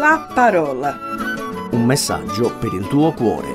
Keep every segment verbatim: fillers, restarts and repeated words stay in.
la parola. Un messaggio per il tuo cuore.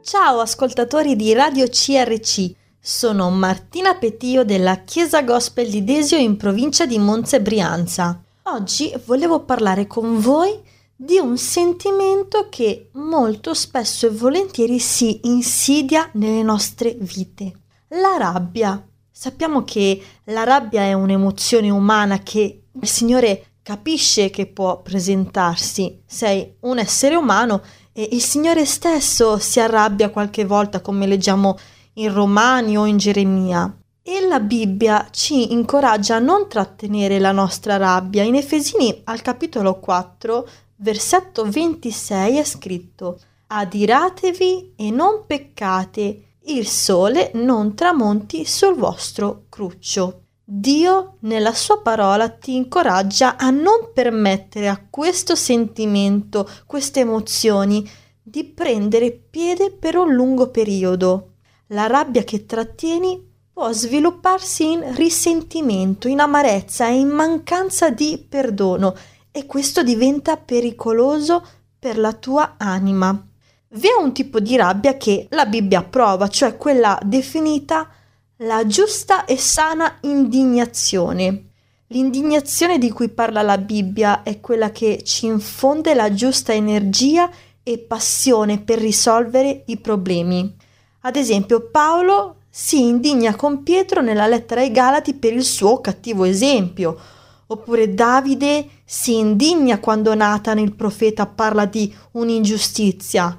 Ciao ascoltatori di Radio C R C. Sono Martina Petio della Chiesa Gospel di Desio in provincia di Monza Brianza. Oggi volevo parlare con voi di un sentimento che molto spesso e volentieri si insidia nelle nostre vite. La rabbia. Sappiamo che la rabbia è un'emozione umana che il Signore capisce che può presentarsi. Sei un essere umano e il Signore stesso si arrabbia qualche volta, come leggiamo in Romani o in Geremia. E la Bibbia ci incoraggia a non trattenere la nostra rabbia. In Efesini, al capitolo quattro, versetto ventisei, è scritto: «Adiratevi e non peccate, il sole non tramonti sul vostro cruccio». Dio, nella sua parola, ti incoraggia a non permettere a questo sentimento, queste emozioni, di prendere piede per un lungo periodo. La rabbia che trattieni può svilupparsi in risentimento, in amarezza e in mancanza di perdono, e questo diventa pericoloso per la tua anima. Vi è un tipo di rabbia che la Bibbia approva, cioè quella definita la giusta e sana indignazione. L'indignazione di cui parla la Bibbia è quella che ci infonde la giusta energia e passione per risolvere i problemi. Ad esempio, Paolo si indigna con Pietro nella lettera ai Galati per il suo cattivo esempio, oppure Davide si indigna quando Natan il profeta parla di un'ingiustizia.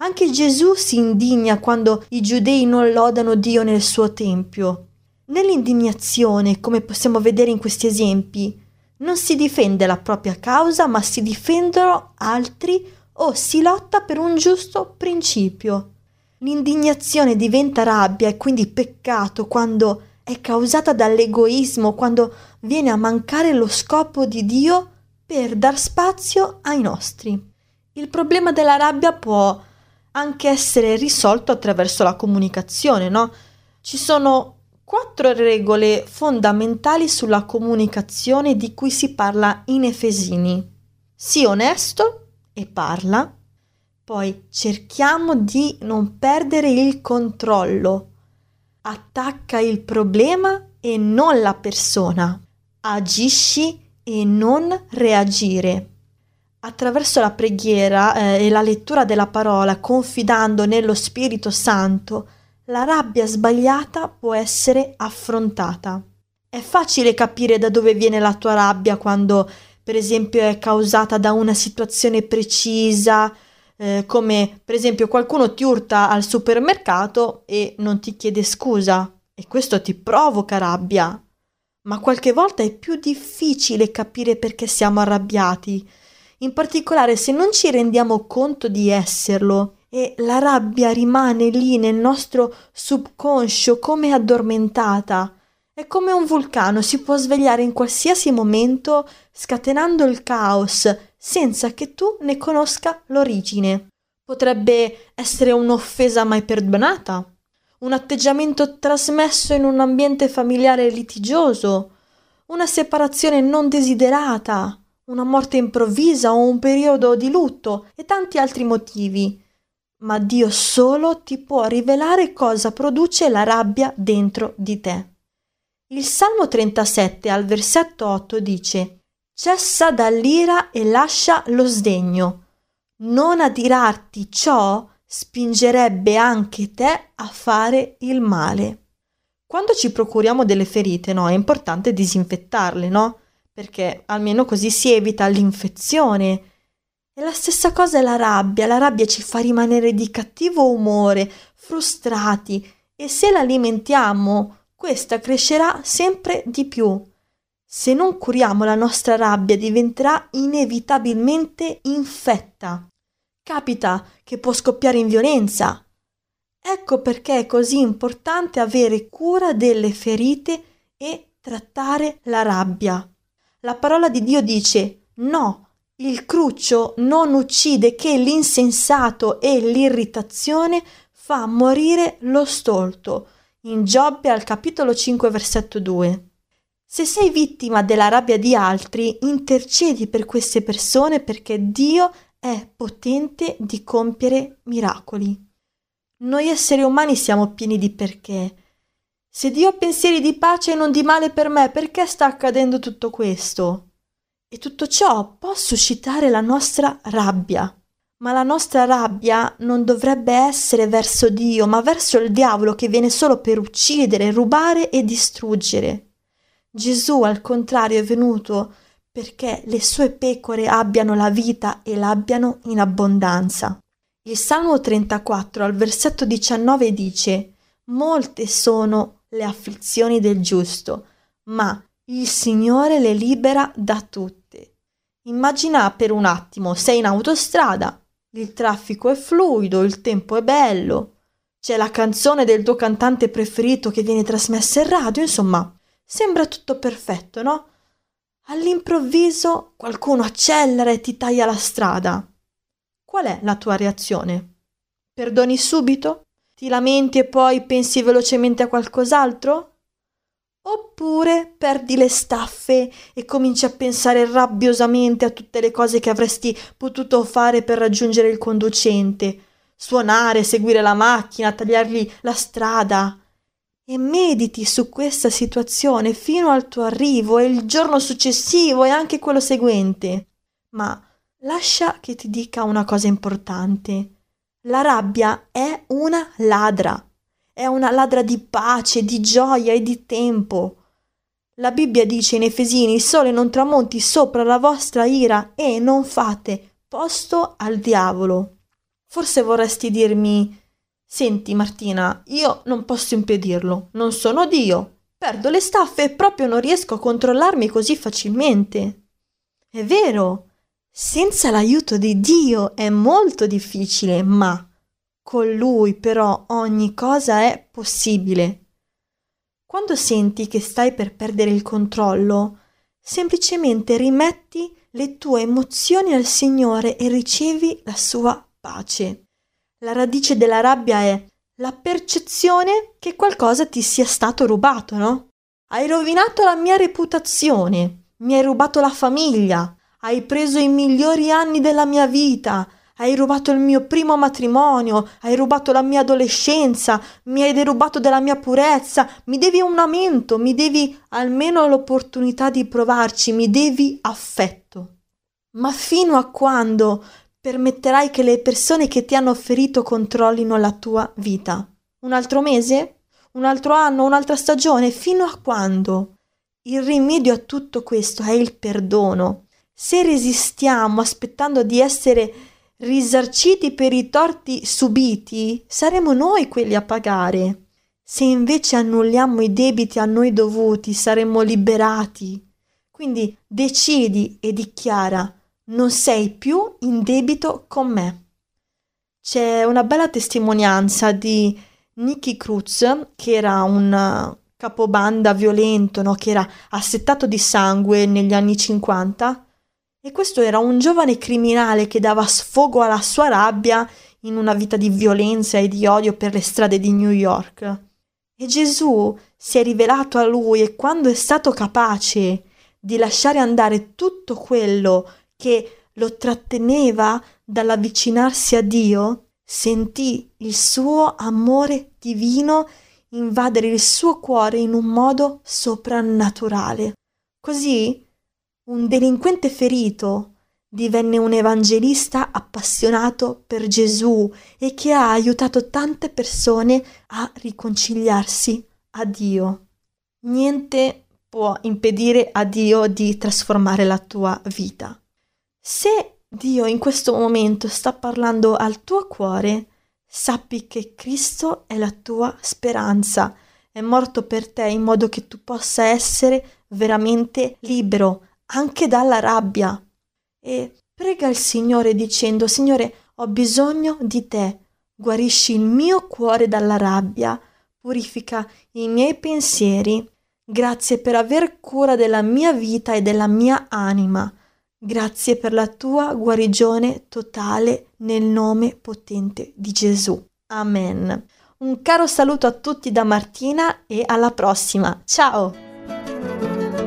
Anche Gesù si indigna quando i giudei non lodano Dio nel suo tempio. Nell'indignazione, come possiamo vedere in questi esempi, non si difende la propria causa, ma si difendono altri o si lotta per un giusto principio. L'indignazione diventa rabbia e quindi peccato quando è causata dall'egoismo, quando viene a mancare lo scopo di Dio per dar spazio ai nostri. Il problema della rabbia può anche essere risolto attraverso la comunicazione, no? Ci sono quattro regole fondamentali sulla comunicazione di cui si parla in Efesini. Sii onesto e parla. Poi cerchiamo di non perdere il controllo. Attacca il problema e non la persona. Agisci e non reagire. Attraverso la preghiera eh, e la lettura della parola, confidando nello Spirito Santo, la rabbia sbagliata può essere affrontata. È facile capire da dove viene la tua rabbia quando, per esempio, è causata da una situazione precisa, Eh, come per esempio qualcuno ti urta al supermercato e non ti chiede scusa, e questo ti provoca rabbia. Ma qualche volta è più difficile capire perché siamo arrabbiati, in particolare se non ci rendiamo conto di esserlo, e la rabbia rimane lì nel nostro subconscio come addormentata. È come un vulcano, si può svegliare in qualsiasi momento scatenando il caos senza che tu ne conosca l'origine. Potrebbe essere un'offesa mai perdonata, un atteggiamento trasmesso in un ambiente familiare litigioso, una separazione non desiderata, una morte improvvisa o un periodo di lutto e tanti altri motivi. Ma Dio solo ti può rivelare cosa produce la rabbia dentro di te. Il Salmo trentasette al versetto otto dice: «Cessa dall'ira e lascia lo sdegno. Non adirarti, ciò spingerebbe anche te a fare il male». Quando ci procuriamo delle ferite, no, è importante disinfettarle, no? Perché almeno così si evita l'infezione. E la stessa cosa è la rabbia. La rabbia ci fa rimanere di cattivo umore, frustrati, e se la alimentiamo, questa crescerà sempre di più. Se non curiamo la nostra rabbia, diventerà inevitabilmente infetta. Capita che può scoppiare in violenza. Ecco perché è così importante avere cura delle ferite e trattare la rabbia. La parola di Dio dice: «No, il cruccio non uccide, che l'insensato e l'irritazione fa morire lo stolto». In Giobbe al capitolo cinque versetto due. Se sei vittima della rabbia di altri, intercedi per queste persone perché Dio è potente di compiere miracoli. Noi esseri umani siamo pieni di perché. Se Dio ha pensieri di pace e non di male per me, perché sta accadendo tutto questo? E tutto ciò può suscitare la nostra rabbia. Ma la nostra rabbia non dovrebbe essere verso Dio, ma verso il diavolo che viene solo per uccidere, rubare e distruggere. Gesù, al contrario, è venuto perché le sue pecore abbiano la vita e l'abbiano in abbondanza. Il Salmo trentaquattro, al versetto diciannove, dice: «Molte sono le afflizioni del giusto, ma il Signore le libera da tutte». Immagina per un attimo, sei in autostrada, il traffico è fluido, il tempo è bello, c'è la canzone del tuo cantante preferito che viene trasmessa in radio, insomma... Sembra tutto perfetto, no? All'improvviso qualcuno accelera e ti taglia la strada. Qual è la tua reazione? Perdoni subito? Ti lamenti e poi pensi velocemente a qualcos'altro? Oppure perdi le staffe e cominci a pensare rabbiosamente a tutte le cose che avresti potuto fare per raggiungere il conducente? Suonare, seguire la macchina, tagliargli la strada... E mediti su questa situazione fino al tuo arrivo e il giorno successivo e anche quello seguente. Ma lascia che ti dica una cosa importante. La rabbia è una ladra. È una ladra di pace, di gioia e di tempo. La Bibbia dice in Efesini: «Il sole non tramonti sopra la vostra ira e non fate posto al diavolo». Forse vorresti dirmi: «Senti Martina, io non posso impedirlo, non sono Dio, perdo le staffe e proprio non riesco a controllarmi così facilmente». È vero, senza l'aiuto di Dio è molto difficile, ma con Lui però ogni cosa è possibile. Quando senti che stai per perdere il controllo, semplicemente rimetti le tue emozioni al Signore e ricevi la sua pace. La radice della rabbia è la percezione che qualcosa ti sia stato rubato, no? Hai rovinato la mia reputazione, mi hai rubato la famiglia, hai preso i migliori anni della mia vita, hai rubato il mio primo matrimonio, hai rubato la mia adolescenza, mi hai derubato della mia purezza, mi devi un aumento, mi devi almeno l'opportunità di provarci, mi devi affetto. Ma fino a quando... permetterai che le persone che ti hanno ferito controllino la tua vita? Un altro mese? Un altro anno? Un'altra stagione? Fino a quando? Il rimedio a tutto questo è il perdono. Se resistiamo aspettando di essere risarciti per i torti subiti, saremo noi quelli a pagare. Se invece annulliamo i debiti a noi dovuti, saremo liberati. Quindi decidi e dichiara: non sei più in debito con me. C'è una bella testimonianza di Nicky Cruz, che era un capobanda violento, no? Che era assettato di sangue negli anni cinquanta, e questo era un giovane criminale che dava sfogo alla sua rabbia in una vita di violenza e di odio per le strade di New York. E Gesù si è rivelato a lui, e quando è stato capace di lasciare andare tutto quello che lo tratteneva dall'avvicinarsi a Dio, sentì il suo amore divino invadere il suo cuore in un modo soprannaturale. Così un delinquente ferito divenne un evangelista appassionato per Gesù e che ha aiutato tante persone a riconciliarsi a Dio. Niente può impedire a Dio di trasformare la tua vita. Se Dio in questo momento sta parlando al tuo cuore, sappi che Cristo è la tua speranza, è morto per te in modo che tu possa essere veramente libero, anche dalla rabbia. E prega il Signore dicendo: Signore, ho bisogno di te, guarisci il mio cuore dalla rabbia, purifica i miei pensieri, grazie per aver cura della mia vita e della mia anima. Grazie per la tua guarigione totale nel nome potente di Gesù. Amen. Un caro saluto a tutti da Martina e alla prossima. Ciao!